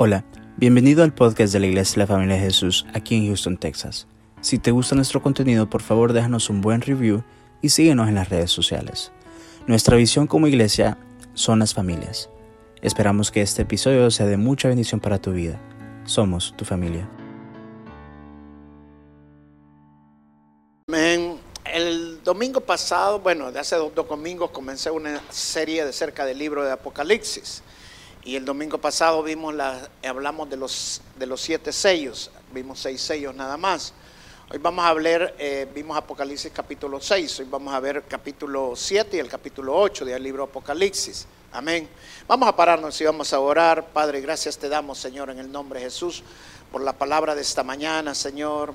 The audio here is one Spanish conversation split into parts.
Hola, bienvenido al podcast de la Iglesia de la Familia de Jesús aquí en Houston, Texas. Si te gusta nuestro contenido, por favor déjanos un buen review y síguenos en las redes sociales. Nuestra visión como iglesia son las familias. Esperamos que este episodio sea de mucha bendición para tu vida. Somos tu familia. El domingo pasado, de hace dos domingos, comencé una serie de cerca del libro de Apocalipsis. Y el domingo pasado hablamos de los siete sellos, vimos seis sellos nada más. Hoy vamos a hablar, vimos Apocalipsis capítulo 6, hoy vamos a ver capítulo 7 y el capítulo 8 del libro Apocalipsis. Amén. Vamos a pararnos y vamos a orar. Padre, gracias te damos, Señor, en el nombre de Jesús, por la palabra de esta mañana, Señor.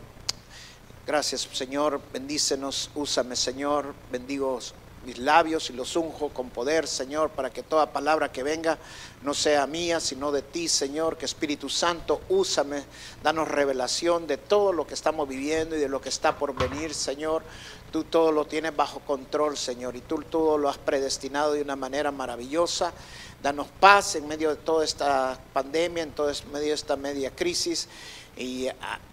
Gracias, Señor, bendícenos, úsame, Señor, bendigo mis labios y los unjo con poder, Señor, para que toda palabra que venga no sea mía, sino de ti, Señor. Que Espíritu Santo, úsame, danos revelación de todo lo que estamos viviendo y de lo que está por venir, Señor. Tú todo lo tienes bajo control, Señor, y tú todo lo has predestinado de una manera maravillosa. Danos paz en medio de toda esta pandemia, en todo medio de esta media crisis. Y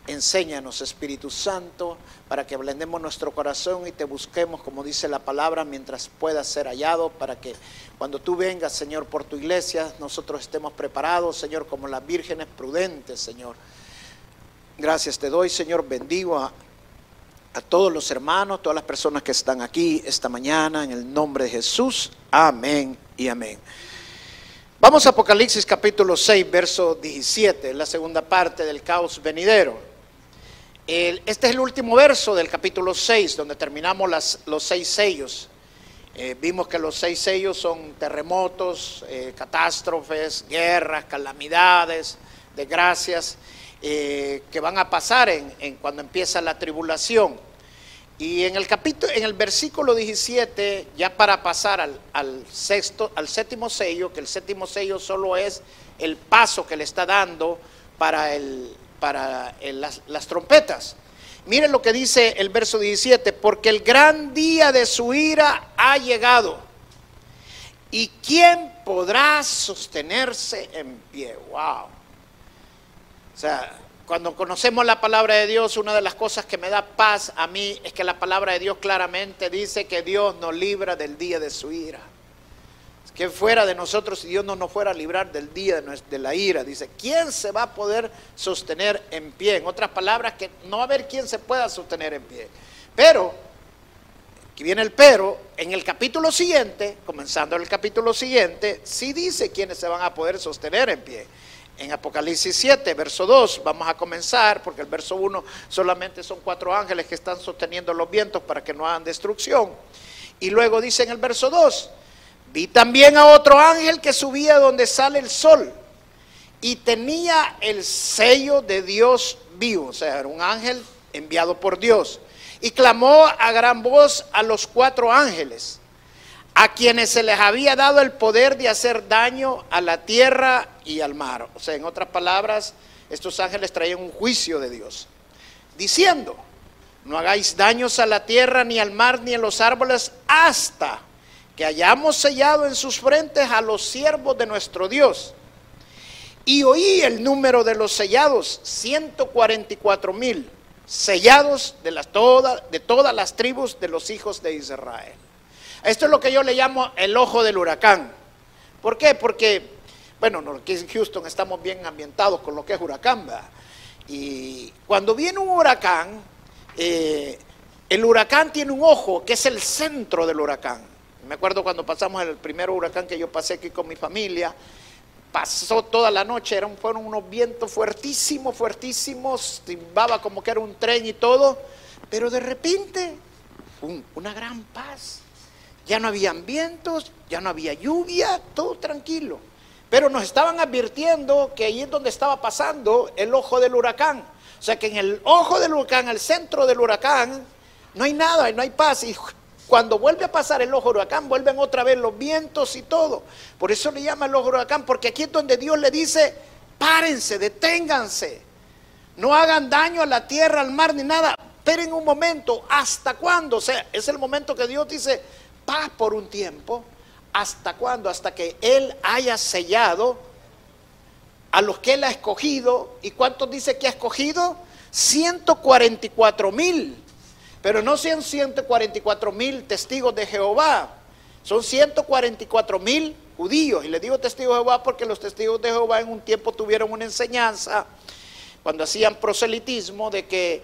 enséñanos, Espíritu Santo, para que blendemos nuestro corazón y te busquemos, como dice la palabra, mientras pueda ser hallado, para que cuando tú vengas, Señor, por tu iglesia, nosotros estemos preparados, Señor, como las vírgenes prudentes, Señor. Gracias te doy, Señor, bendigo a todos los hermanos, todas las personas que están aquí esta mañana, en el nombre de Jesús. Amén y amén. Vamos a Apocalipsis capítulo 6, verso 17, la segunda parte del caos venidero. Este es el último verso del capítulo 6, donde terminamos los seis sellos. Vimos que los seis sellos son terremotos, catástrofes, guerras, calamidades, desgracias, que van a pasar cuando empieza la tribulación. Y en el versículo 17, ya para pasar al séptimo sello, que el séptimo sello solo es el paso que le está dando para las trompetas. Miren lo que dice el verso 17, porque el gran día de su ira ha llegado, ¿y quién podrá sostenerse en pie? Wow. O sea, cuando conocemos la palabra de Dios, una de las cosas que me da paz a mí es que la palabra de Dios claramente dice que Dios nos libra del día de su ira. ¿Quién fuera de nosotros si Dios no nos fuera a librar del día de la ira? Dice, ¿quién se va a poder sostener en pie? En otras palabras, que no va a haber quien se pueda sostener en pie. Pero, aquí viene el pero, en el capítulo siguiente, comenzando el capítulo siguiente, sí dice quiénes se van a poder sostener en pie. En Apocalipsis 7, verso 2, vamos a comenzar, porque el verso 1 solamente son 4 ángeles que están sosteniendo los vientos para que no hagan destrucción. Y luego dice en el verso 2, vi también a otro ángel que subía donde sale el sol y tenía el sello de Dios vivo, o sea, era un ángel enviado por Dios. Y clamó a gran voz a los 4 ángeles, a quienes se les había dado el poder de hacer daño a la tierra y al mar. O sea, en otras palabras, estos ángeles traían un juicio de Dios, diciendo, no hagáis daños a la tierra, ni al mar, ni a los árboles, hasta que hayamos sellado en sus frentes a los siervos de nuestro Dios. Y oí el número de los sellados, 144,000 sellados de todas las tribus de los hijos de Israel. Esto es lo que yo le llamo el ojo del huracán. ¿Por qué? Porque, aquí en Houston estamos bien ambientados con lo que es huracán, ¿verdad? Y cuando viene un huracán, el huracán tiene un ojo que es el centro del huracán. Me acuerdo cuando pasamos el primer huracán que yo pasé aquí con mi familia, pasó toda la noche, fueron unos vientos fuertísimos, fuertísimos, timbaba como que era un tren y todo, pero de repente, una gran paz. Ya no habían vientos, ya no había lluvia, todo tranquilo. Pero nos estaban advirtiendo que ahí es donde estaba pasando el ojo del huracán. O sea que en el ojo del huracán, el centro del huracán, no hay nada, no hay paz. Y cuando vuelve a pasar el ojo del huracán, vuelven otra vez los vientos y todo. Por eso le llama el ojo del huracán, porque aquí es donde Dios le dice, párense, deténganse. No hagan daño a la tierra, al mar, ni nada. Esperen un momento, ¿hasta cuándo? O sea, es el momento que Dios dice, paz por un tiempo, ¿hasta cuándo? Hasta que Él haya sellado a los que Él ha escogido. ¿Y cuántos dice que ha escogido? 144,000. Pero no sean 144,000 testigos de Jehová. Son 144,000 judíos. Y les digo testigos de Jehová porque los testigos de Jehová en un tiempo tuvieron una enseñanza, cuando hacían proselitismo, de que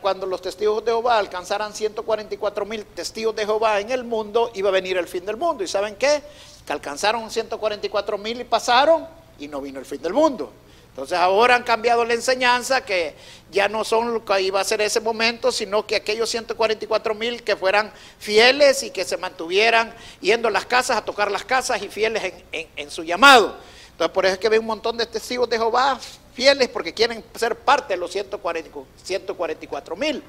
cuando los testigos de Jehová alcanzaran 144,000 testigos de Jehová en el mundo, iba a venir el fin del mundo. ¿Y saben qué? Que alcanzaron 144,000 y pasaron, y no vino el fin del mundo. Entonces ahora han cambiado la enseñanza, que ya no son lo que iba a ser ese momento, sino que aquellos 144,000 que fueran fieles y que se mantuvieran yendo a las casas, a tocar las casas, y fieles en su llamado. Entonces por eso es que ve un montón de testigos de Jehová fieles, porque quieren ser parte de los 144,000.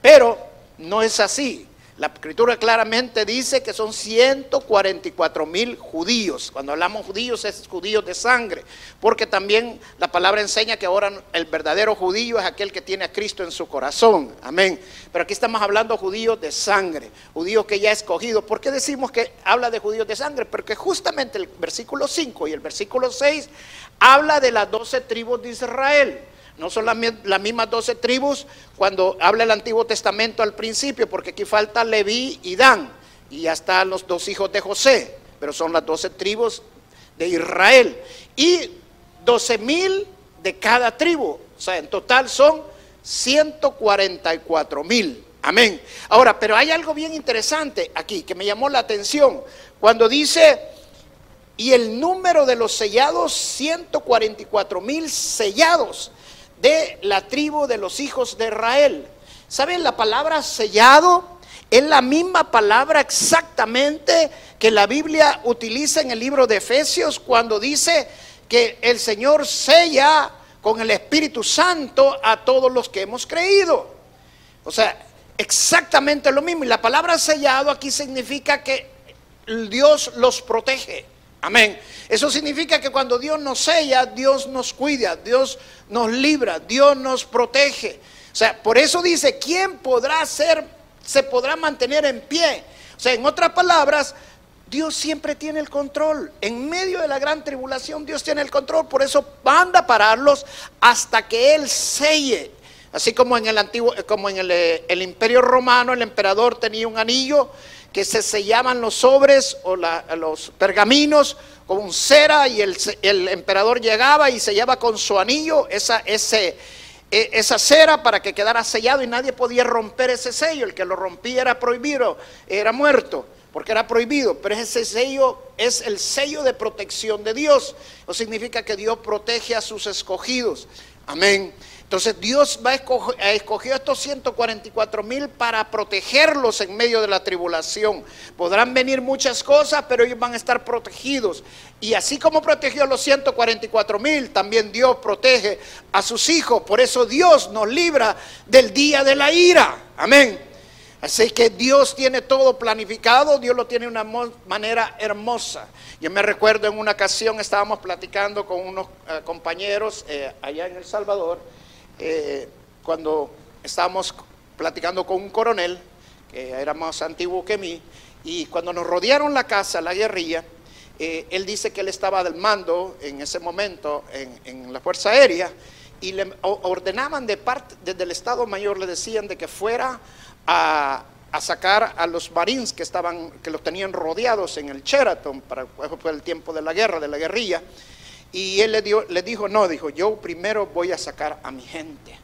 Pero no es así. La escritura claramente dice que son 144,000 judíos. Cuando hablamos judíos, es judíos de sangre, porque también la palabra enseña que ahora el verdadero judío es aquel que tiene a Cristo en su corazón. Amén. Pero aquí estamos hablando judíos de sangre, judíos que ya ha escogido. ¿Por qué decimos que habla de judíos de sangre? Porque justamente el versículo 5 y el versículo 6 habla de las 12 tribus de Israel. No son las mismas 12 tribus cuando habla el Antiguo Testamento al principio, porque aquí falta Leví y Dan, y ya están los dos hijos de José, pero son las 12 tribus de Israel. Y 12,000 de cada tribu, o sea, en total son 144,000. Amén. Ahora, pero hay algo bien interesante aquí que me llamó la atención, cuando dice... Y el número de los sellados, 144,000 sellados de la tribu de los hijos de Israel. ¿Saben? La palabra sellado es la misma palabra exactamente que la Biblia utiliza en el libro de Efesios, cuando dice que el Señor sella con el Espíritu Santo a todos los que hemos creído. O sea, exactamente lo mismo. Y la palabra sellado aquí significa que Dios los protege. Amén. Eso significa que cuando Dios nos sella, Dios nos cuida, Dios nos libra, Dios nos protege. O sea, por eso dice, ¿quién se podrá mantener en pie? O sea, en otras palabras, Dios siempre tiene el control. En medio de la gran tribulación, Dios tiene el control. Por eso manda a pararlos hasta que Él selle. Así como en el Imperio Romano, el emperador tenía un anillo que se sellaban los sobres o los pergaminos con cera, y el emperador llegaba y sellaba con su anillo esa cera para que quedara sellado, y nadie podía romper ese sello. El que lo rompía era prohibido, era muerto, porque era prohibido. Pero ese sello es el sello de protección de Dios. Eso significa que Dios protege a sus escogidos. Amén. Entonces Dios escogió estos 144,000 para protegerlos en medio de la tribulación. Podrán venir muchas cosas, pero ellos van a estar protegidos. Y así como protegió a los 144,000, también Dios protege a sus hijos. Por eso Dios nos libra del día de la ira. Amén. Así que Dios tiene todo planificado, Dios lo tiene de una manera hermosa. Yo me recuerdo en una ocasión estábamos platicando con unos compañeros allá en El Salvador. Cuando estábamos platicando con un coronel que era más antiguo que mí, y cuando nos rodearon la casa, la guerrilla, él dice que él estaba del mando en ese momento en la Fuerza Aérea, y le ordenaban desde el Estado Mayor, le decían de que fuera a sacar a los marines que los tenían rodeados en el Sheraton, fue el tiempo de la guerra, de la guerrilla. Y él le dijo, no, dijo, yo primero voy a sacar a mi gente.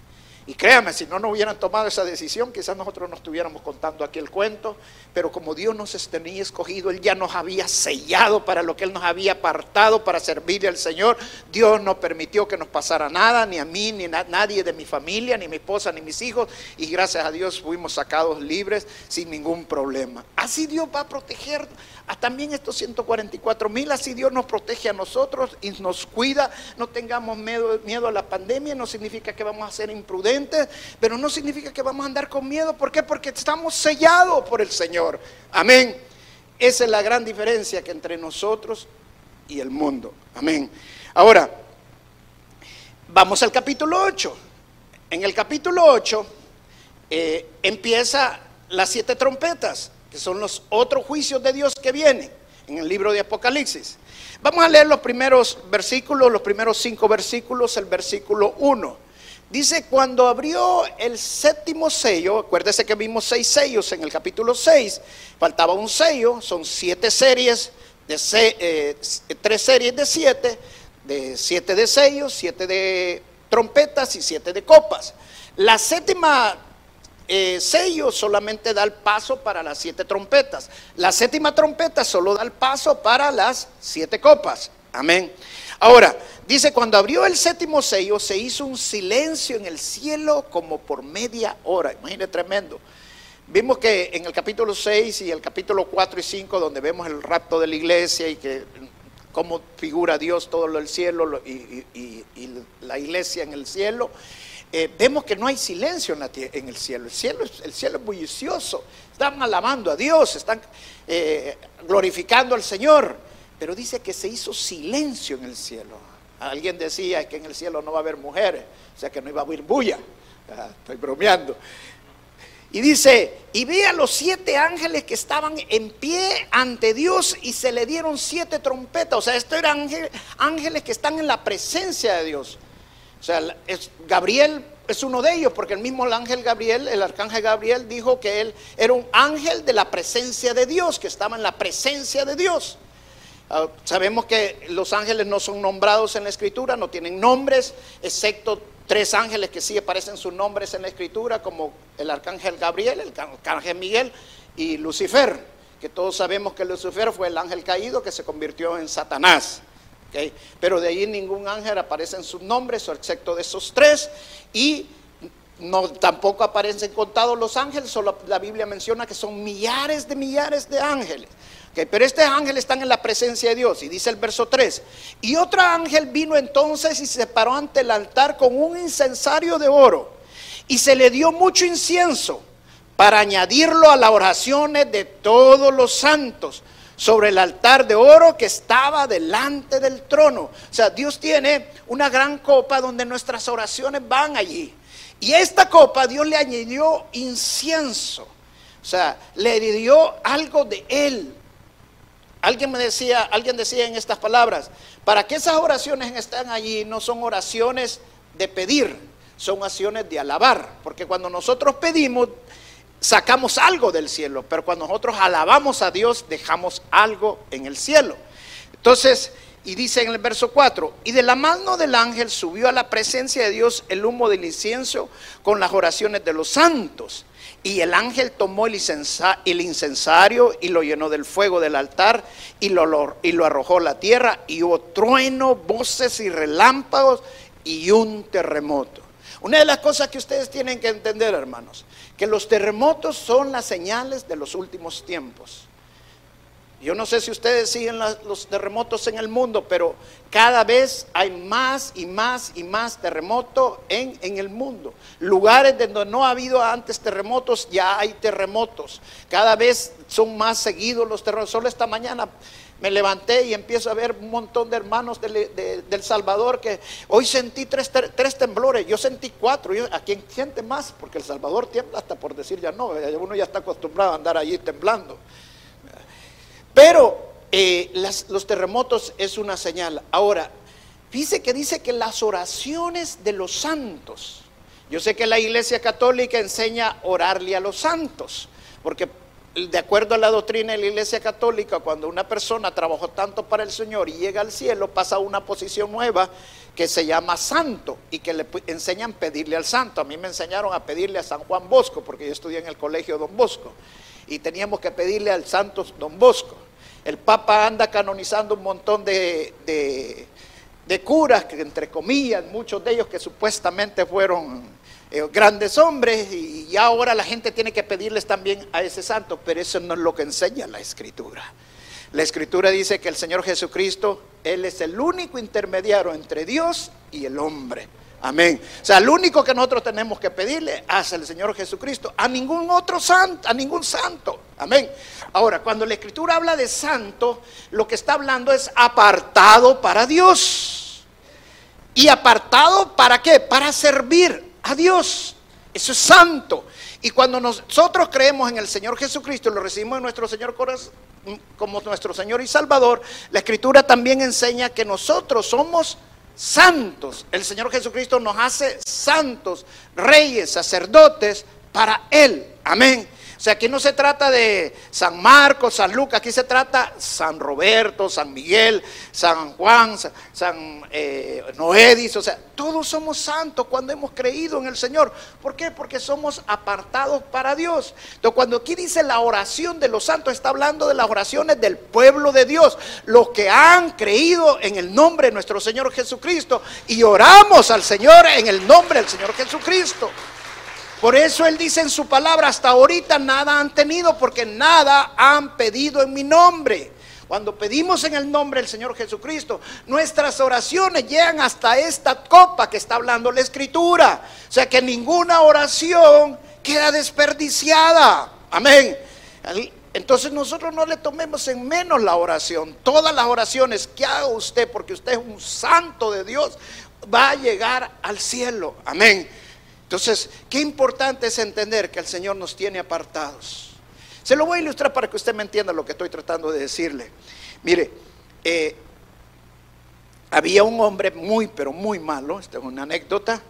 Y créame, si no hubieran tomado esa decisión, quizás nosotros no estuviéramos contando aquí el cuento. Pero como Dios nos tenía escogido, Él ya nos había sellado para lo que Él nos había apartado para servirle al Señor. Dios no permitió que nos pasara nada, ni a mí, ni a nadie de mi familia, ni mi esposa, ni mis hijos. Y gracias a Dios fuimos sacados libres sin ningún problema. Así Dios va a proteger a también estos 144,000. Así Dios nos protege a nosotros y nos cuida. No tengamos miedo a la pandemia. No significa que vamos a ser imprudentes, pero no significa que vamos a andar con miedo. ¿Por qué? Porque estamos sellados por el Señor. Amén. Esa es la gran diferencia que entre nosotros y el mundo. Amén. Ahora, vamos al capítulo 8. En el capítulo 8 empieza las 7 trompetas, que son los otros juicios de Dios que vienen en el libro de Apocalipsis. Vamos a leer los primeros versículos, los primeros 5 versículos, el versículo 1. Dice, cuando abrió el séptimo sello, acuérdese que vimos 6 sellos en el capítulo 6, faltaba un sello, son 7 series, 3 series de 7, de 7 de sellos, 7 de trompetas y 7 de copas. La séptima sello solamente da el paso para las 7 trompetas. La séptima trompeta solo da el paso para las 7 copas. Amén. Ahora, dice, cuando abrió el séptimo sello, se hizo un silencio en el cielo como por media hora. Imagínate, tremendo. Vimos que en el capítulo 6 y el capítulo 4 y 5, donde vemos el rapto de la iglesia y que cómo figura Dios todo el cielo y la iglesia en el cielo, vemos que no hay silencio en el cielo. El cielo es bullicioso. Están alabando a Dios, están glorificando al Señor. Pero dice que se hizo silencio en el cielo. Alguien decía que en el cielo no va a haber mujeres, o sea que no iba a haber bulla. Estoy bromeando. Y dice, y vi a los 7 ángeles que estaban en pie ante Dios y se le dieron 7 trompetas. O sea, estos eran ángeles que están en la presencia de Dios. O sea, Gabriel es uno de ellos, porque el mismo ángel Gabriel, el arcángel Gabriel, dijo que él era un ángel de la presencia de Dios, que estaba en la presencia de Dios. Sabemos que los ángeles no son nombrados en la Escritura, no tienen nombres, excepto 3 ángeles que sí aparecen sus nombres en la Escritura, como el arcángel Gabriel, el arcángel Miguel y Lucifer, que todos sabemos que Lucifer fue el ángel caído que se convirtió en Satanás. Okay. Pero de ahí ningún ángel aparece en sus nombres, excepto de esos 3, y no, tampoco aparecen contados los ángeles, solo la Biblia menciona que son millares de ángeles. Okay. Pero estos ángeles están en la presencia de Dios, y dice el verso 3, y otro ángel vino entonces y se paró ante el altar con un incensario de oro, y se le dio mucho incienso para añadirlo a las oraciones de todos los santos, sobre el altar de oro que estaba delante del trono. O sea, Dios tiene una gran copa donde nuestras oraciones van allí. Y a esta copa Dios le añadió incienso. O sea, le dio algo de Él. Alguien decía en estas palabras, para que esas oraciones que están allí no son oraciones de pedir, son oraciones de alabar. Porque cuando nosotros pedimos, sacamos algo del cielo, pero cuando nosotros alabamos a Dios, dejamos algo en el cielo. Entonces, y dice en el verso 4, y de la mano del ángel subió a la presencia de Dios el humo del incienso con las oraciones de los santos. Y el ángel tomó el incensario y lo llenó del fuego del altar y lo arrojó a la tierra, y hubo trueno, voces y relámpagos y un terremoto. Una de las cosas que ustedes tienen que entender, hermanos, que los terremotos son las señales de los últimos tiempos. Yo no sé si ustedes siguen los terremotos en el mundo, pero cada vez hay más y más y más terremotos en el mundo. Lugares donde no ha habido antes terremotos, ya hay terremotos. Cada vez son más seguidos los terremotos. Solo esta mañana me levanté y empiezo a ver un montón de hermanos de El Salvador que hoy sentí 3 temblores, yo sentí 4, aquí siente más, porque El Salvador tiembla hasta por decir ya no, uno ya está acostumbrado a andar allí temblando. Pero los terremotos es una señal. Ahora, dice que las oraciones de los santos, yo sé que la Iglesia Católica enseña orarle a los santos, porque de acuerdo a la doctrina de la Iglesia Católica, cuando una persona trabajó tanto para el Señor y llega al cielo, pasa a una posición nueva que se llama santo y que le enseñan pedirle al santo. A mí me enseñaron a pedirle a San Juan Bosco, porque yo estudié en el colegio Don Bosco y teníamos que pedirle al santo Don Bosco. El Papa anda canonizando un montón de curas, que entre comillas, muchos de ellos que supuestamente fueron grandes hombres, y ahora la gente tiene que pedirles también a ese santo, pero eso no es lo que enseña la Escritura. La Escritura dice que el Señor Jesucristo, Él es el único intermediario entre Dios y el hombre. Amén. O sea, el único que nosotros tenemos que pedirle es al Señor Jesucristo, a ningún otro santo, a ningún santo. Amén. Ahora, cuando la Escritura habla de santo, lo que está hablando es apartado para Dios. ¿Y apartado para qué? Para servir a Dios. Eso es santo. Y cuando nosotros creemos en el Señor Jesucristo y lo recibimos en nuestro Señor como nuestro Señor y Salvador, la Escritura también enseña que nosotros somos santos. El Señor Jesucristo nos hace santos, reyes, sacerdotes para Él. Amén. O sea, aquí no se trata de San Marcos, San Lucas, aquí se trata San Roberto, San Miguel, San Juan, San Noedis, o sea, todos somos santos cuando hemos creído en el Señor. ¿Por qué? Porque somos apartados para Dios. Entonces, cuando aquí dice la oración de los santos, está hablando de las oraciones del pueblo de Dios, los que han creído en el nombre de nuestro Señor Jesucristo y oramos al Señor en el nombre del Señor Jesucristo. Por eso Él dice en su palabra, hasta ahorita nada han tenido porque nada han pedido en mi nombre. Cuando pedimos en el nombre del Señor Jesucristo, nuestras oraciones llegan hasta esta copa que está hablando la Escritura. O sea que ninguna oración queda desperdiciada. Amén. Entonces nosotros no le tomemos en menos la oración. Todas las oraciones que haga usted, porque usted es un santo de Dios, va a llegar al cielo. Amén. Entonces, qué importante es entender que el Señor nos tiene apartados. Se lo voy a ilustrar para que usted me entienda lo que estoy tratando de decirle. Mire, había un hombre muy, pero muy malo, esta es una anécdota,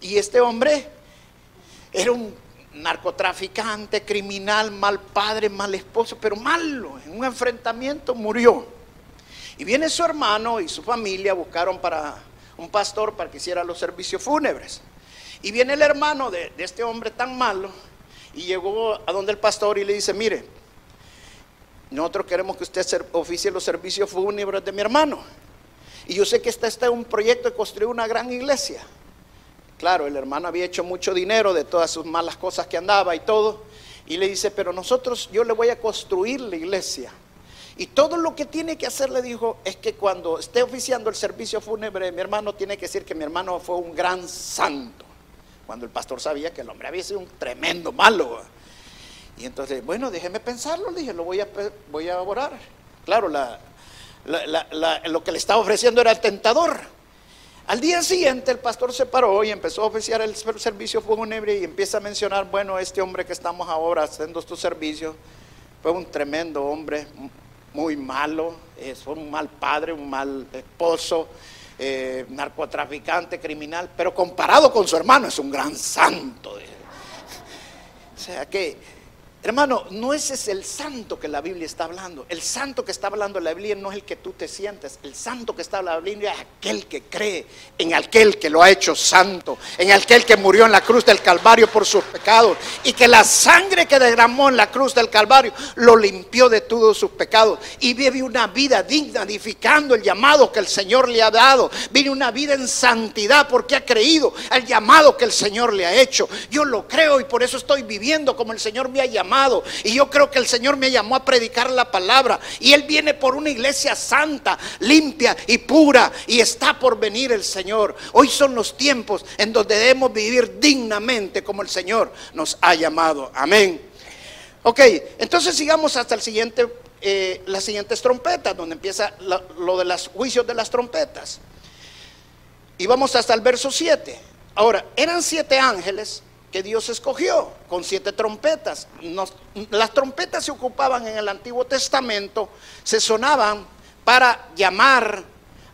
y este hombre era un narcotraficante, criminal, mal padre, mal esposo, pero malo, en un enfrentamiento murió. Y viene su hermano y su familia, buscaron para un pastor para que hiciera los servicios fúnebres. Y viene el hermano de este hombre tan malo y llegó a donde el pastor y le dice, mire, nosotros queremos que usted oficie los servicios fúnebres de mi hermano. Y yo sé que está un proyecto de construir una gran iglesia. Claro, el hermano había hecho mucho dinero de todas sus malas cosas que andaba y todo. Y le dice, pero yo le voy a construir la iglesia. Y todo lo que tiene que hacer, le dijo, es que cuando esté oficiando el servicio fúnebre de mi hermano, tiene que decir que mi hermano fue un gran santo. Cuando el pastor sabía que el hombre había sido un tremendo malo. Y entonces, bueno, déjeme pensarlo, le dije, voy a orar. Claro, lo que le estaba ofreciendo era el tentador. Al día siguiente el pastor se paró y empezó a oficiar el servicio fúnebre y empieza a mencionar, bueno, este hombre que estamos ahora haciendo estos servicios fue un tremendo hombre, muy malo, fue un mal padre, un mal esposo, narcotraficante, criminal, pero comparado con su hermano es un gran santo. O sea que, hermano, no ese es el santo que la Biblia está hablando. El santo que está hablando la Biblia no es el que tú te sientes. El santo que está hablando la Biblia es aquel que cree en aquel que lo ha hecho santo, en aquel que murió en la cruz del Calvario por sus pecados y que la sangre que derramó en la cruz del Calvario lo limpió de todos sus pecados y vive una vida digna, edificando el llamado que el Señor le ha dado. Vive una vida en santidad porque ha creído al llamado que el Señor le ha hecho. Yo lo creo y por eso estoy viviendo como el Señor me ha llamado. Y yo creo que el Señor me llamó a predicar la palabra y Él viene por una iglesia santa, limpia y pura, y está por venir el Señor. Hoy son los tiempos en donde debemos vivir dignamente como el Señor nos ha llamado. Amén. Ok, entonces sigamos hasta las siguientes trompetas, donde empieza lo de los juicios de las trompetas. Y vamos hasta el verso 7. Ahora, eran 7 ángeles que Dios escogió con 7 trompetas. Las trompetas se ocupaban en el Antiguo Testamento, se sonaban para llamar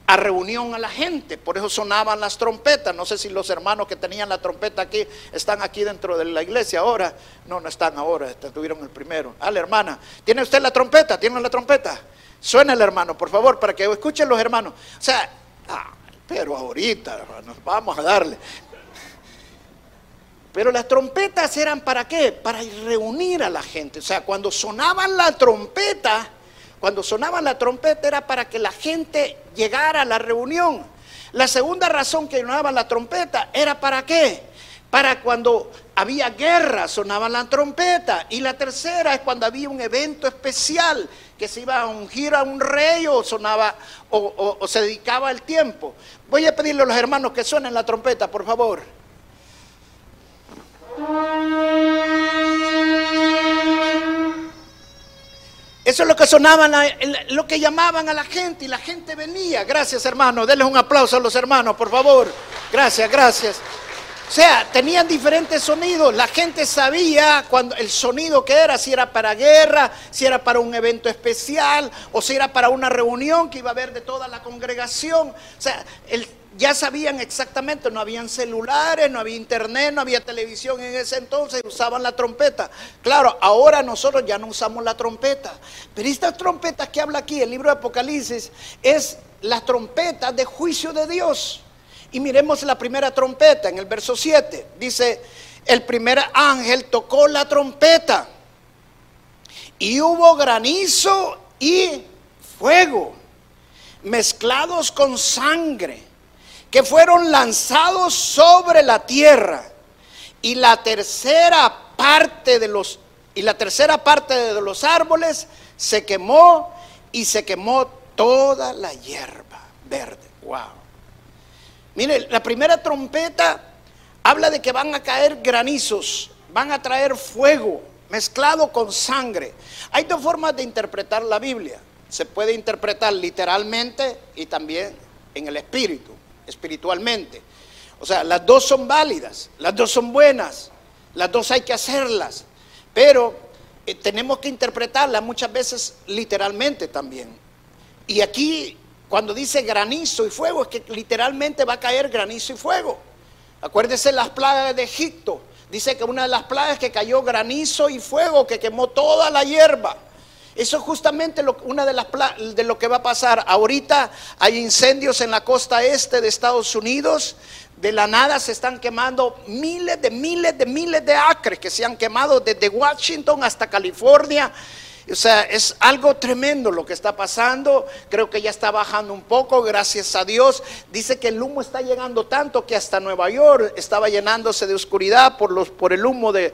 a reunión a la gente, por eso sonaban las trompetas. No sé si los hermanos que tenían la trompeta aquí están aquí dentro de la iglesia ahora. No están ahora, estuvieron el primero. La hermana, ¿tiene usted la trompeta? ¿Tiene la trompeta? Suena el hermano, por favor, para que escuchen los hermanos. O sea, pero ahorita, hermanos, vamos a darle. Pero las trompetas eran ¿para qué? Para reunir a la gente. O sea, cuando sonaban la trompeta era para que la gente llegara a la reunión. La segunda razón que sonaban la trompeta era ¿para qué? Para cuando había guerra sonaban la trompeta. Y la tercera es cuando había un evento especial, que se iba a ungir a un rey o sonaba o se dedicaba el tiempo. Voy a pedirle a los hermanos que suenen la trompeta, por favor. Eso es lo que sonaban, lo que llamaban a la gente, y la gente venía. Gracias, hermano, denles un aplauso a los hermanos, por favor. Gracias, gracias. O sea, tenían diferentes sonidos. La gente sabía cuando el sonido que era, si era para guerra, si era para un evento especial, o si era para una reunión que iba a haber de toda la congregación. O sea, ya sabían exactamente, no habían celulares, no había internet, no había televisión en ese entonces, usaban la trompeta. Claro, ahora nosotros ya no usamos la trompeta. Pero estas trompetas que habla aquí el libro de Apocalipsis es la trompeta de juicio de Dios. Y miremos la primera trompeta en el verso 7. Dice, el primer ángel tocó la trompeta y hubo granizo y fuego mezclados con sangre que fueron lanzados sobre la tierra, y la tercera parte de los árboles se quemó, y se quemó toda la hierba verde. Wow. Mire, la primera trompeta habla de que van a caer granizos, van a traer fuego mezclado con sangre. Hay dos formas de interpretar la Biblia. Se puede interpretar literalmente y también en el espíritu, espiritualmente. O sea, las dos son válidas, las dos son buenas, las dos hay que hacerlas. Pero tenemos que interpretarlas muchas veces literalmente también. Y aquí, cuando dice granizo y fuego, es que literalmente va a caer granizo y fuego. Acuérdese las plagas de Egipto. Dice que una de las plagas es que cayó granizo y fuego, que quemó toda la hierba. Eso es justamente una de las plagas de lo que va a pasar. Ahorita hay incendios en la costa este de Estados Unidos. De la nada se están quemando miles de acres que se han quemado desde Washington hasta California. O sea, es algo tremendo lo que está pasando. Creo que ya está bajando un poco, gracias a Dios. Dice que el humo está llegando tanto que hasta Nueva York estaba llenándose de oscuridad por el humo de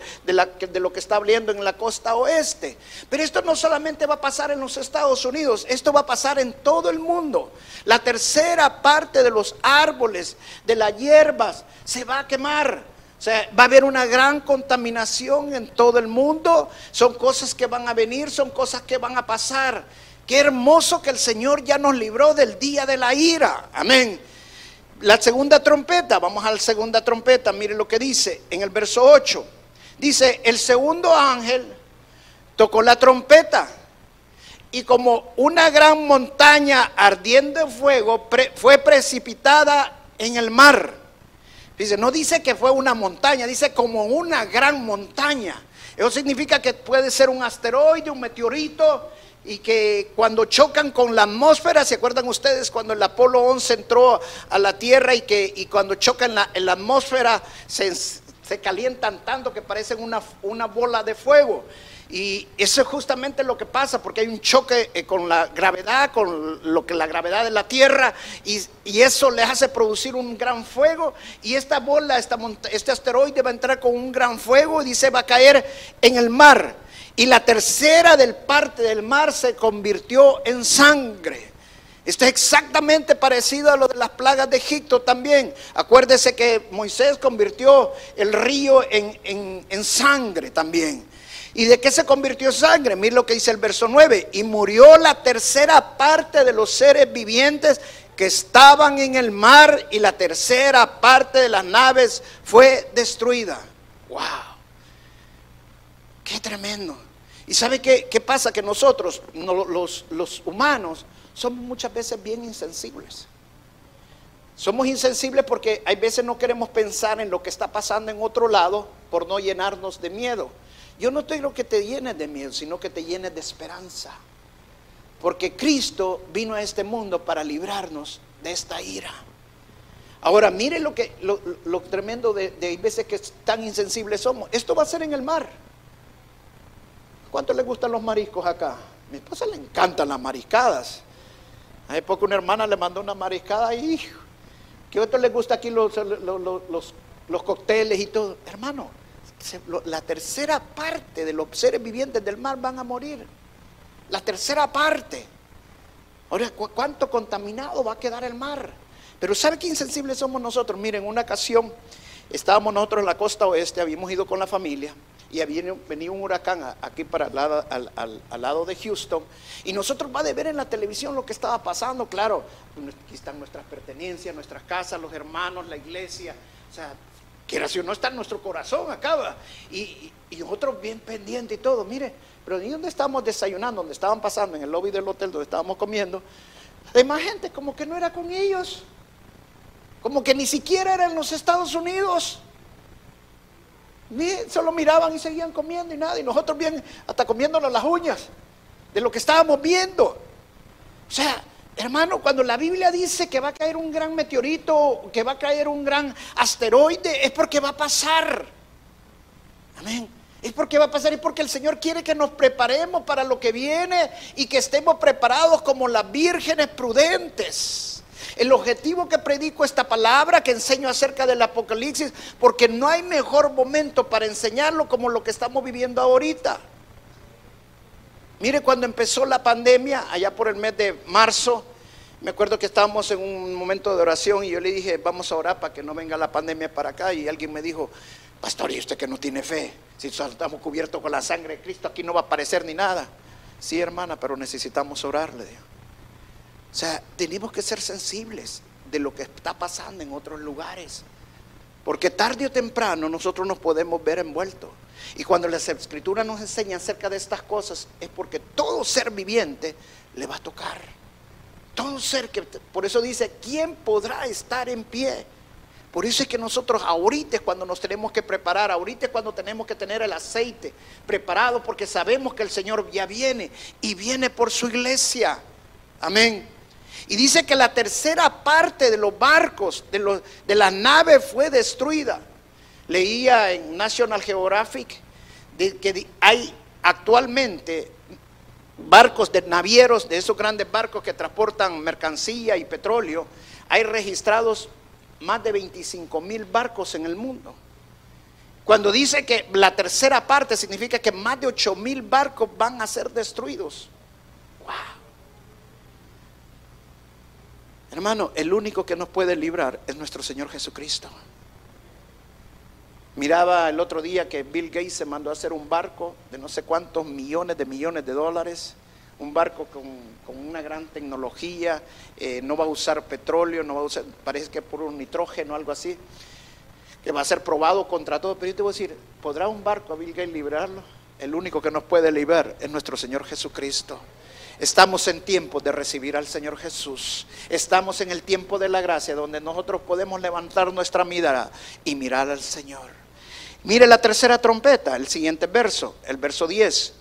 lo que está abriendo en la costa oeste. Pero esto no solamente va a pasar en los Estados Unidos, esto va a pasar en todo el mundo. La tercera parte de los árboles, de las hierbas, se va a quemar. O sea, va a haber una gran contaminación en todo el mundo. Son cosas que van a venir, son cosas que van a pasar. Qué hermoso que el Señor ya nos libró del día de la ira. Amén. La segunda trompeta, vamos a la segunda trompeta. Mire lo que dice en el verso 8. Dice, el segundo ángel tocó la trompeta y como una gran montaña ardiendo en fuego fue precipitada en el mar. Dice, no dice que fue una montaña, dice como una gran montaña. Eso significa que puede ser un asteroide, un meteorito, y que cuando chocan con la atmósfera, ¿se acuerdan ustedes cuando el Apolo 11 entró a la Tierra y cuando chocan en la atmósfera se calientan tanto que parecen una bola de fuego? Y eso es justamente lo que pasa, porque hay un choque con la gravedad, con lo que la gravedad de la tierra, y eso les hace producir un gran fuego. Y esta bola, este asteroide va a entrar con un gran fuego y dice va a caer en el mar. Y la tercera parte del mar se convirtió en sangre. Esto es exactamente parecido a lo de las plagas de Egipto también. Acuérdese que Moisés convirtió el río en sangre también. ¿Y de qué se convirtió en sangre? Mira lo que dice el verso 9. Y murió la tercera parte de los seres vivientes que estaban en el mar, y la tercera parte de las naves fue destruida. ¡Wow! ¡Qué tremendo! ¿Y sabe qué pasa? Que nosotros, los humanos, somos muchas veces bien insensibles. Somos insensibles porque hay veces no queremos pensar en lo que está pasando en otro lado por no llenarnos de miedo. Yo no te digo que te llenes de miedo, sino que te llenes de esperanza. Porque Cristo vino a este mundo para librarnos de esta ira. Ahora, mire lo tremendo de veces que tan insensibles somos. Esto va a ser en el mar. ¿Cuánto le gustan los mariscos acá? A mi esposa le encantan las mariscadas. Hace poco una hermana le mandó una mariscada y hijo, ¿qué otro le gusta aquí los cócteles y todo? Hermano, la tercera parte de los seres vivientes del mar van a morir. La tercera parte. Ahora, ¿cuánto contaminado va a quedar el mar? Pero ¿sabe qué insensibles somos nosotros? Miren, una ocasión estábamos nosotros en la costa oeste, habíamos ido con la familia y había venido un huracán aquí para al lado de Houston, y nosotros va de ver en la televisión lo que estaba pasando. Claro, aquí están nuestras pertenencias, nuestras casas, los hermanos, la iglesia, o sea, Quieras o no, está en nuestro corazón, acaba. Y nosotros bien pendientes y todo. Mire, pero ¿y dónde estábamos desayunando? Donde estaban pasando, en el lobby del hotel donde estábamos comiendo. Además, gente como que no era con ellos. Como que ni siquiera eran los Estados Unidos. Ni solo miraban y seguían comiendo y nada. Y nosotros bien, hasta comiéndonos las uñas de lo que estábamos viendo. O sea, hermano, cuando la Biblia dice que va a caer un gran meteorito, que va a caer un gran asteroide, es porque va a pasar. Amén. Es porque va a pasar y porque el Señor quiere que nos preparemos para lo que viene y que estemos preparados como las vírgenes prudentes. El objetivo que predico esta palabra, que enseño acerca del Apocalipsis, porque no hay mejor momento para enseñarlo como lo que estamos viviendo ahorita. Mire, cuando empezó la pandemia, allá por el mes de marzo, me acuerdo que estábamos en un momento de oración y yo le dije, vamos a orar para que no venga la pandemia para acá. Y alguien me dijo, pastor, ¿y usted que no tiene fe? Si estamos cubiertos con la sangre de Cristo, aquí no va a aparecer ni nada. Sí, hermana, pero necesitamos orar, le digo. O sea, tenemos que ser sensibles de lo que está pasando en otros lugares, porque tarde o temprano nosotros nos podemos ver envueltos. Y cuando las escrituras nos enseñan acerca de estas cosas, es porque todo ser viviente le va a tocar. Todo ser que, por eso dice, ¿quién podrá estar en pie? Por eso es que nosotros ahorita es cuando nos tenemos que preparar, ahorita es cuando tenemos que tener el aceite preparado, porque sabemos que el Señor ya viene y viene por su iglesia. Amén. Y dice que la tercera parte de los barcos, de las naves fue destruida. Leía en National Geographic que hay actualmente barcos de navieros, de esos grandes barcos que transportan mercancía y petróleo. Hay registrados más de 25,000 barcos en el mundo. Cuando dice que la tercera parte, significa que más de 8,000 barcos van a ser destruidos. ¡Wow! Hermano, el único que nos puede librar es nuestro Señor Jesucristo. Miraba el otro día que Bill Gates se mandó a hacer un barco de no sé cuántos millones de dólares. Un barco con una gran tecnología, no va a usar petróleo, no va a usar, parece que puro nitrógeno, algo así, que va a ser probado contra todo. Pero yo te voy a decir, ¿podrá un barco a Bill Gates librarlo? El único que nos puede librar es nuestro Señor Jesucristo. Estamos en tiempo de recibir al Señor Jesús. Estamos en el tiempo de la gracia, donde nosotros podemos levantar nuestra mirada y mirar al Señor. Mire la tercera trompeta, el siguiente verso, el verso 10.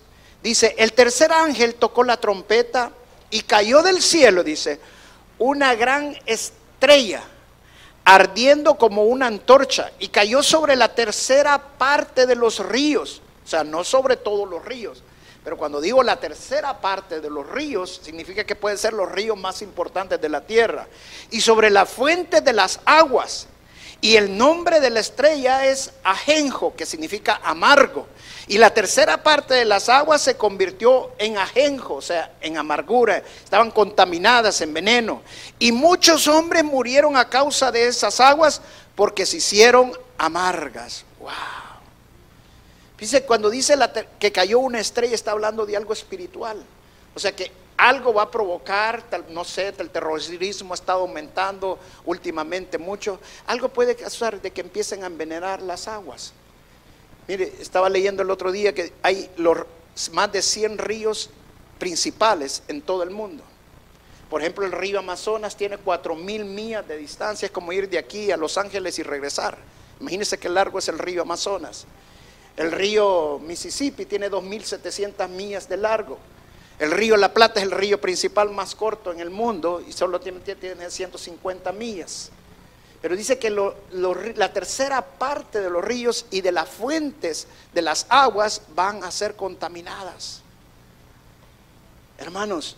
Dice, el tercer ángel tocó la trompeta y cayó del cielo, dice, una gran estrella ardiendo como una antorcha, y cayó sobre la tercera parte de los ríos. O sea, no sobre todos los ríos. Pero cuando digo la tercera parte de los ríos, significa que pueden ser los ríos más importantes de la tierra. Y sobre la fuente de las aguas. Y el nombre de la estrella es ajenjo, que significa amargo. Y la tercera parte de las aguas se convirtió en ajenjo, o sea, en amargura. Estaban contaminadas, en veneno. Y muchos hombres murieron a causa de esas aguas, porque se hicieron amargas. ¡Wow! Dice, cuando dice que cayó una estrella, está hablando de algo espiritual. O sea que algo va a provocar, no sé, el terrorismo ha estado aumentando últimamente mucho. Algo puede causar de que empiecen a envenenar las aguas. Mire, estaba leyendo el otro día que hay más de 100 ríos principales en todo el mundo. Por ejemplo, el río Amazonas tiene 4,000 millas de distancia. Es como ir de aquí a Los Ángeles y regresar. Imagínense qué largo es el río Amazonas. El río Mississippi tiene 2,700 millas de largo. El río La Plata es el río principal más corto en el mundo y solo tiene 150 millas. Pero dice que la tercera parte de los ríos y de las fuentes de las aguas van a ser contaminadas. Hermanos,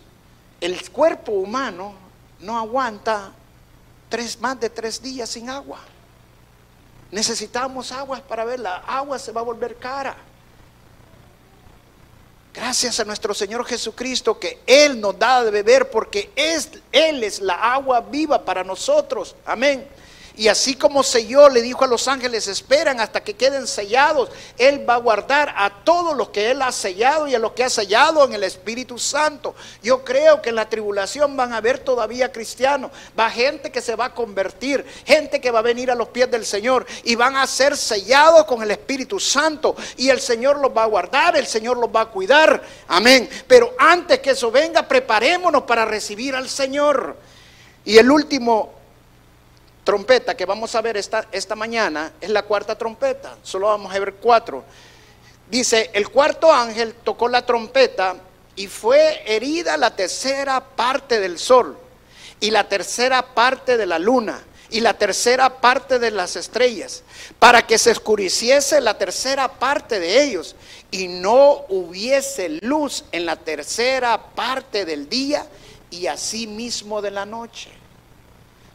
el cuerpo humano no aguanta más de 3 días sin agua. Necesitamos aguas para ver, la agua se va a volver cara. Gracias a nuestro Señor Jesucristo que Él nos da de beber, porque Él es la agua viva para nosotros. Amén. Y así como selló, le dijo a los ángeles, esperan hasta que queden sellados. Él va a guardar a todos los que Él ha sellado y a los que ha sellado en el Espíritu Santo. Yo creo que en la tribulación van a haber todavía cristianos. Va gente que se va a convertir, gente que va a venir a los pies del Señor y van a ser sellados con el Espíritu Santo. Y el Señor los va a guardar, el Señor los va a cuidar. Amén. Pero antes que eso venga, preparémonos para recibir al Señor. Y el último trompeta que vamos a ver esta mañana es la cuarta trompeta. Solo vamos a ver 4. Dice, el cuarto ángel tocó la trompeta y fue herida la tercera parte del sol y la tercera parte de la luna y la tercera parte de las estrellas, para que se oscureciese la tercera parte de ellos y no hubiese luz en la tercera parte del día y así mismo de la noche.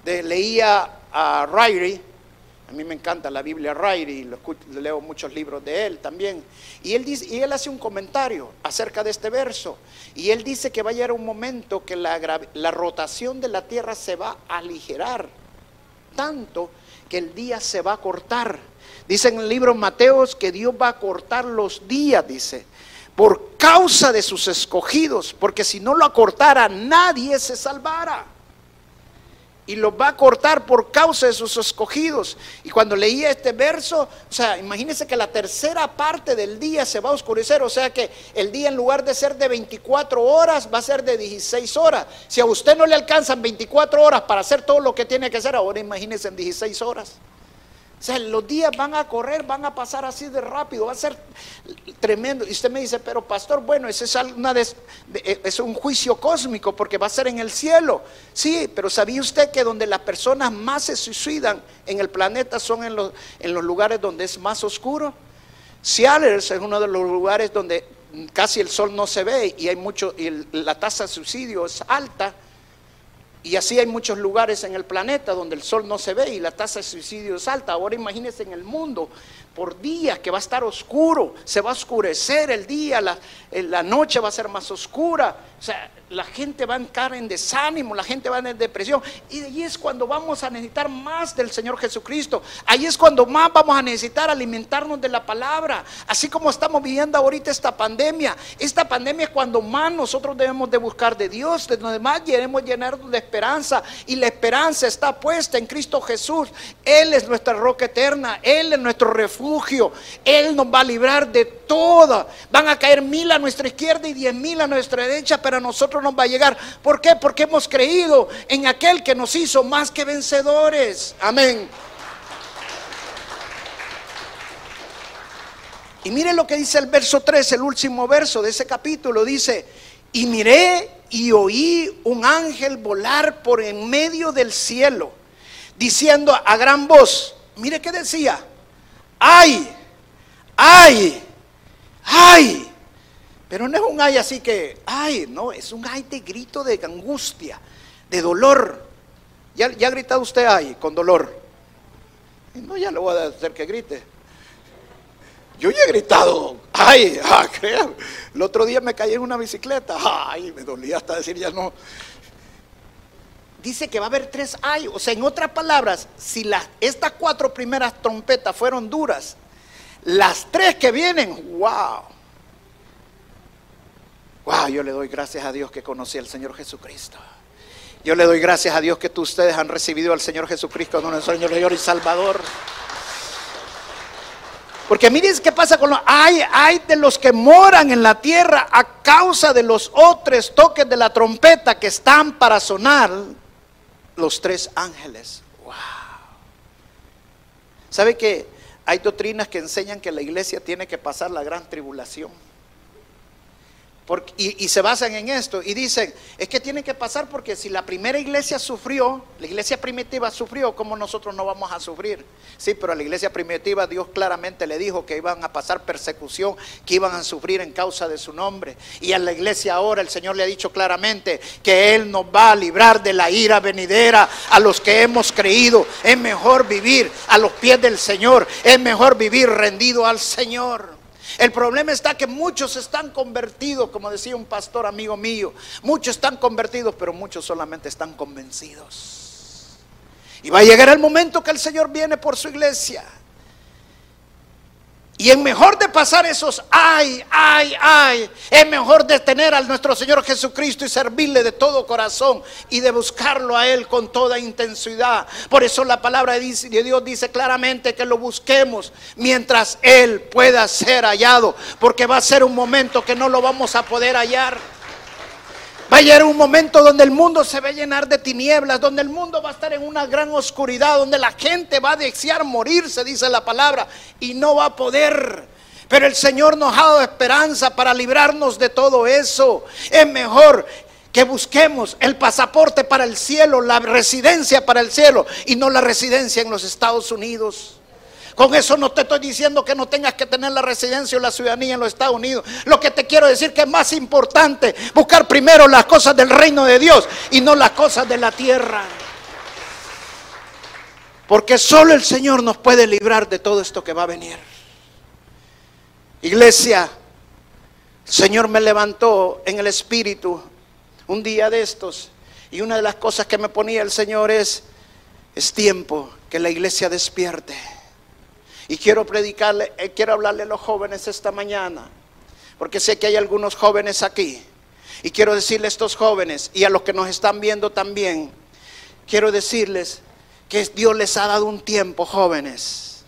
Leía a Riley, a mí me encanta la Biblia Riley, leo muchos libros de él también, y él hace un comentario acerca de este verso, y él dice que va a llegar un momento que la rotación de la tierra se va a aligerar, tanto que el día se va a cortar. Dice en el libro Mateos que Dios va a cortar los días, dice, por causa de sus escogidos, porque si no lo acortara nadie se salvara. Y los va a cortar por causa de sus escogidos. Y cuando leía este verso, o sea, imagínense que la tercera parte del día se va a oscurecer. O sea que el día, en lugar de ser de 24 horas, va a ser de 16 horas. Si a usted no le alcanzan 24 horas para hacer todo lo que tiene que hacer, ahora imagínense en 16 horas. O sea, los días van a correr, van a pasar así de rápido, va a ser tremendo. Y usted me dice, pero pastor, bueno, ese es es un juicio cósmico porque va a ser en el cielo. Sí, pero ¿sabía usted que donde las personas más se suicidan en el planeta son en los lugares donde es más oscuro? Seattle es uno de los lugares donde casi el sol no se ve y hay mucho, y la tasa de suicidio es alta. Y así hay muchos lugares en el planeta donde el sol no se ve y la tasa de suicidio es alta. Ahora imagínense en el mundo, por días que va a estar oscuro, se va a oscurecer el día, la noche va a ser más oscura. O sea, la gente va a entrar en desánimo, la gente va en depresión. Y ahí es cuando vamos a necesitar más del Señor Jesucristo. Ahí es cuando más vamos a necesitar alimentarnos de la palabra. Así como estamos viviendo ahorita esta pandemia es cuando más nosotros debemos de buscar de Dios, de donde más debemos llenarnos de esperanza, y la esperanza está puesta en Cristo Jesús. Él es nuestra roca eterna, Él es nuestro refugio, Él nos va a librar de toda. Van a caer 1000 a nuestra izquierda y 10,000 a nuestra derecha, pero a nosotros nos va a llegar. ¿Por qué? Porque hemos creído en aquel que nos hizo más que vencedores. Amén. Y mire lo que dice el verso 3, el último verso de ese capítulo, dice: y miré y oí un ángel volar por en medio del cielo, diciendo a gran voz, mire qué decía, ¡ay! ¡Ay! ¡Ay! Pero no es un ay así que, ¡ay! No, es un ay de grito, de angustia, de dolor. ¿Ya ha gritado usted ay con dolor? No, ya le voy a hacer que grite. Yo ya he gritado, ay, creo. El otro día me caí en una bicicleta, ay, me dolía hasta decir ya no. Dice que va a haber 3 ay, o sea, en otras palabras, si estas 4 primeras trompetas fueron duras, las 3 que vienen, wow, yo le doy gracias a Dios que conocí al Señor Jesucristo. Yo le doy gracias a Dios que ustedes han recibido al Señor Jesucristo, nuestro Señor y Salvador. Porque miren qué pasa con los ay de los que moran en la tierra a causa de los otros toques de la trompeta que están para sonar los 3 ángeles. Wow. ¿Sabe que hay doctrinas que enseñan que la iglesia tiene que pasar la gran tribulación? Porque, y se basan en esto y dicen, es que tienen que pasar porque si la primera iglesia sufrió, la iglesia primitiva sufrió, ¿cómo nosotros no vamos a sufrir? Sí, pero a la iglesia primitiva Dios claramente le dijo que iban a pasar persecución, que iban a sufrir en causa de su nombre. Y a la iglesia ahora el Señor le ha dicho claramente que Él nos va a librar de la ira venidera. A los que hemos creído, es mejor vivir a los pies del Señor, es mejor vivir rendido al Señor. El problema está que muchos están convertidos, como decía un pastor amigo mío, muchos están convertidos, pero muchos solamente están convencidos. Y va a llegar el momento que el Señor viene por su iglesia. Y es mejor de pasar esos es mejor de tener a nuestro Señor Jesucristo y servirle de todo corazón y de buscarlo a Él con toda intensidad. Por eso la palabra de Dios dice claramente que lo busquemos mientras Él pueda ser hallado, porque va a ser un momento que no lo vamos a poder hallar. Va a llegar un momento donde el mundo se va a llenar de tinieblas, donde el mundo va a estar en una gran oscuridad, donde la gente va a desear morirse, dice la palabra, y no va a poder. Pero el Señor nos ha dado esperanza para librarnos de todo eso. Es mejor que busquemos el pasaporte para el cielo, la residencia para el cielo, y no la residencia en los Estados Unidos. Con eso no te estoy diciendo que no tengas que tener la residencia o la ciudadanía en los Estados Unidos. Lo que te quiero decir que es más importante buscar primero las cosas del reino de Dios y no las cosas de la tierra. Porque solo el Señor nos puede librar de todo esto que va a venir. Iglesia, el Señor me levantó en el espíritu un día de estos, y una de las cosas que me ponía el Señor es tiempo que la iglesia despierte. Y quiero predicarle, quiero hablarle a los jóvenes esta mañana, porque sé que hay algunos jóvenes aquí. Y quiero decirle a estos jóvenes y a los que nos están viendo también, quiero decirles que Dios les ha dado un tiempo, jóvenes,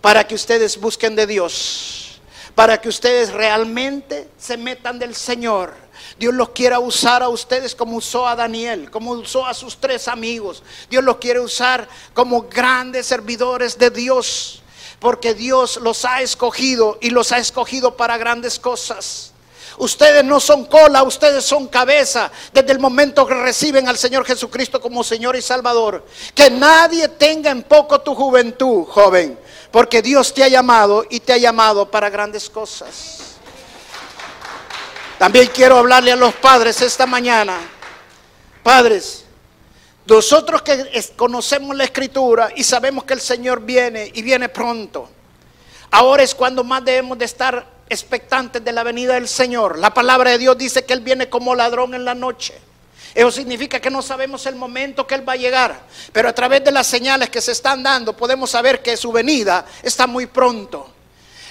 para que ustedes busquen de Dios, para que ustedes realmente se metan del Señor. Dios los quiera usar a ustedes como usó a Daniel, como usó a sus 3 amigos. Dios los quiere usar como grandes servidores de Dios, porque Dios los ha escogido y los ha escogido para grandes cosas. Ustedes no son cola, ustedes son cabeza. Desde el momento que reciben al Señor Jesucristo como Señor y Salvador, que nadie tenga en poco tu juventud, joven, porque Dios te ha llamado y te ha llamado para grandes cosas. También quiero hablarle a los padres esta mañana. Padres, nosotros que conocemos la Escritura y sabemos que el Señor viene y viene pronto, ahora es cuando más debemos de estar expectantes de la venida del Señor. La palabra de Dios dice que Él viene como ladrón en la noche. Eso significa que no sabemos el momento que Él va a llegar, pero a través de las señales que se están dando podemos saber que su venida está muy pronto.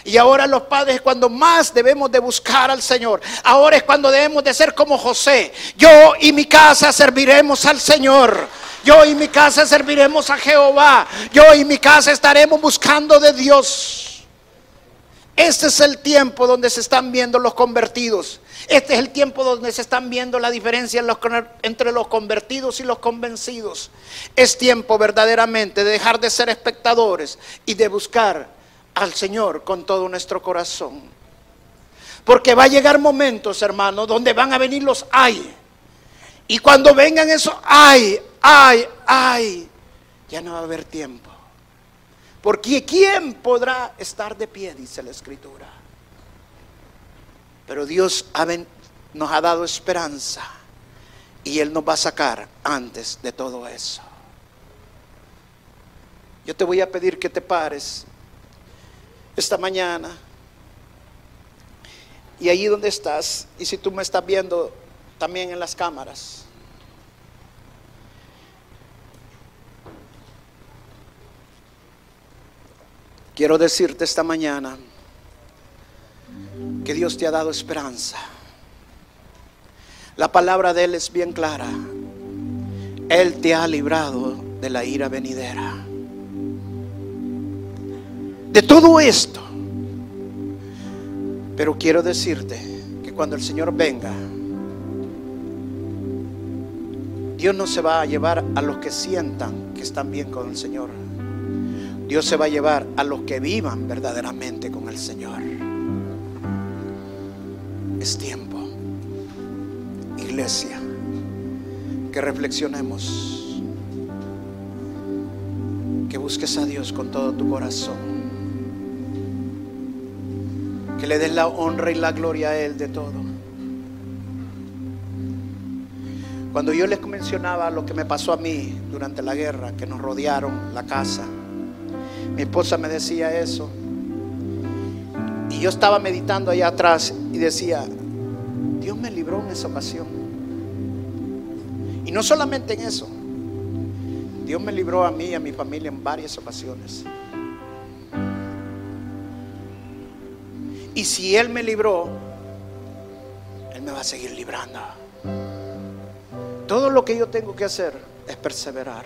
Y ahora los padres, cuando más debemos de buscar al Señor. Ahora es cuando debemos de ser como José. Yo y mi casa serviremos al Señor. Yo y mi casa serviremos a Jehová. Yo y mi casa estaremos buscando de Dios. Este es el tiempo donde se están viendo los convertidos. Este es el tiempo donde se están viendo la diferencia entre los convertidos y los convencidos. Es tiempo verdaderamente de dejar de ser espectadores y de buscar al Señor con todo nuestro corazón, porque va a llegar momentos, hermanos, donde van a venir los ay, y cuando vengan esos ay, ya no va a haber tiempo, porque ¿quién podrá estar de pie?, dice la Escritura. Pero Dios nos ha dado esperanza y Él nos va a sacar antes de todo eso. Yo te voy a pedir que te pares esta mañana, y allí donde estás, y si tú me estás viendo también en las cámaras, quiero decirte esta mañana que Dios te ha dado esperanza. La palabra de Él es bien clara. Él te ha librado de la ira venidera. De todo esto. Pero quiero decirte que cuando el Señor venga, Dios no se va a llevar a los que sientan que están bien con el Señor. Dios se va a llevar a los que vivan verdaderamente con el Señor. Es tiempo, iglesia, que reflexionemos, que busques a Dios con todo tu corazón, que le des la honra y la gloria a Él de todo. Cuando yo les mencionaba lo que me pasó a mí durante la guerra, que nos rodearon la casa, mi esposa me decía eso, y yo estaba meditando allá atrás y decía, Dios me libró en esa ocasión. Y no solamente en eso, Dios me libró a mí y a mi familia en varias ocasiones. Y si Él me libró, Él me va a seguir librando. Todo lo que yo tengo que hacer es perseverar.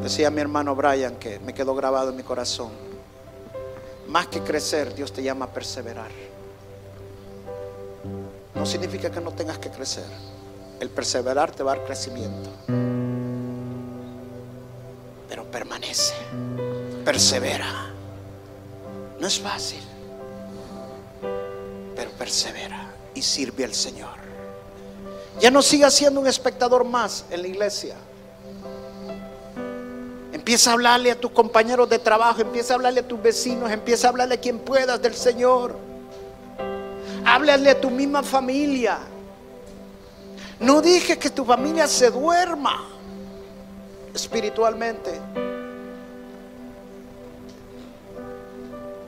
Decía mi hermano Brian, que me quedó grabado en mi corazón: más que crecer, Dios te llama a perseverar. No significa que no tengas que crecer. El perseverar te va a dar crecimiento. Pero permanece, persevera. No es fácil, pero persevera y sirve al Señor. Ya no sigas siendo un espectador más en la iglesia. Empieza a hablarle a tus compañeros de trabajo, empieza a hablarle a tus vecinos, empieza a hablarle a quien puedas del Señor. Háblale a tu misma familia. No dejes que tu familia se duerma espiritualmente.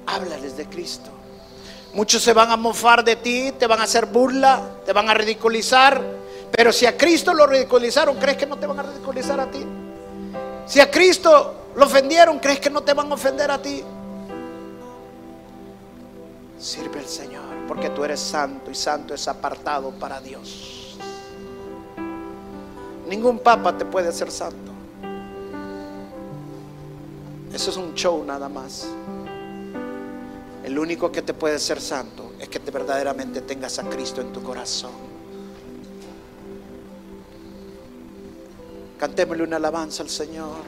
Háblales de Cristo. Muchos se van a mofar de ti, te van a hacer burla, te van a ridiculizar. Pero si a Cristo lo ridiculizaron, ¿crees que no te van a ridiculizar a ti? Si a Cristo lo ofendieron, ¿crees que no te van a ofender a ti? Sirve al Señor, porque tú eres santo y santo es apartado para Dios. Ningún papa te puede hacer santo. Eso es un show nada más. El único que te puede ser santo es que te verdaderamente tengas a Cristo en tu corazón. Cantémosle una alabanza al Señor.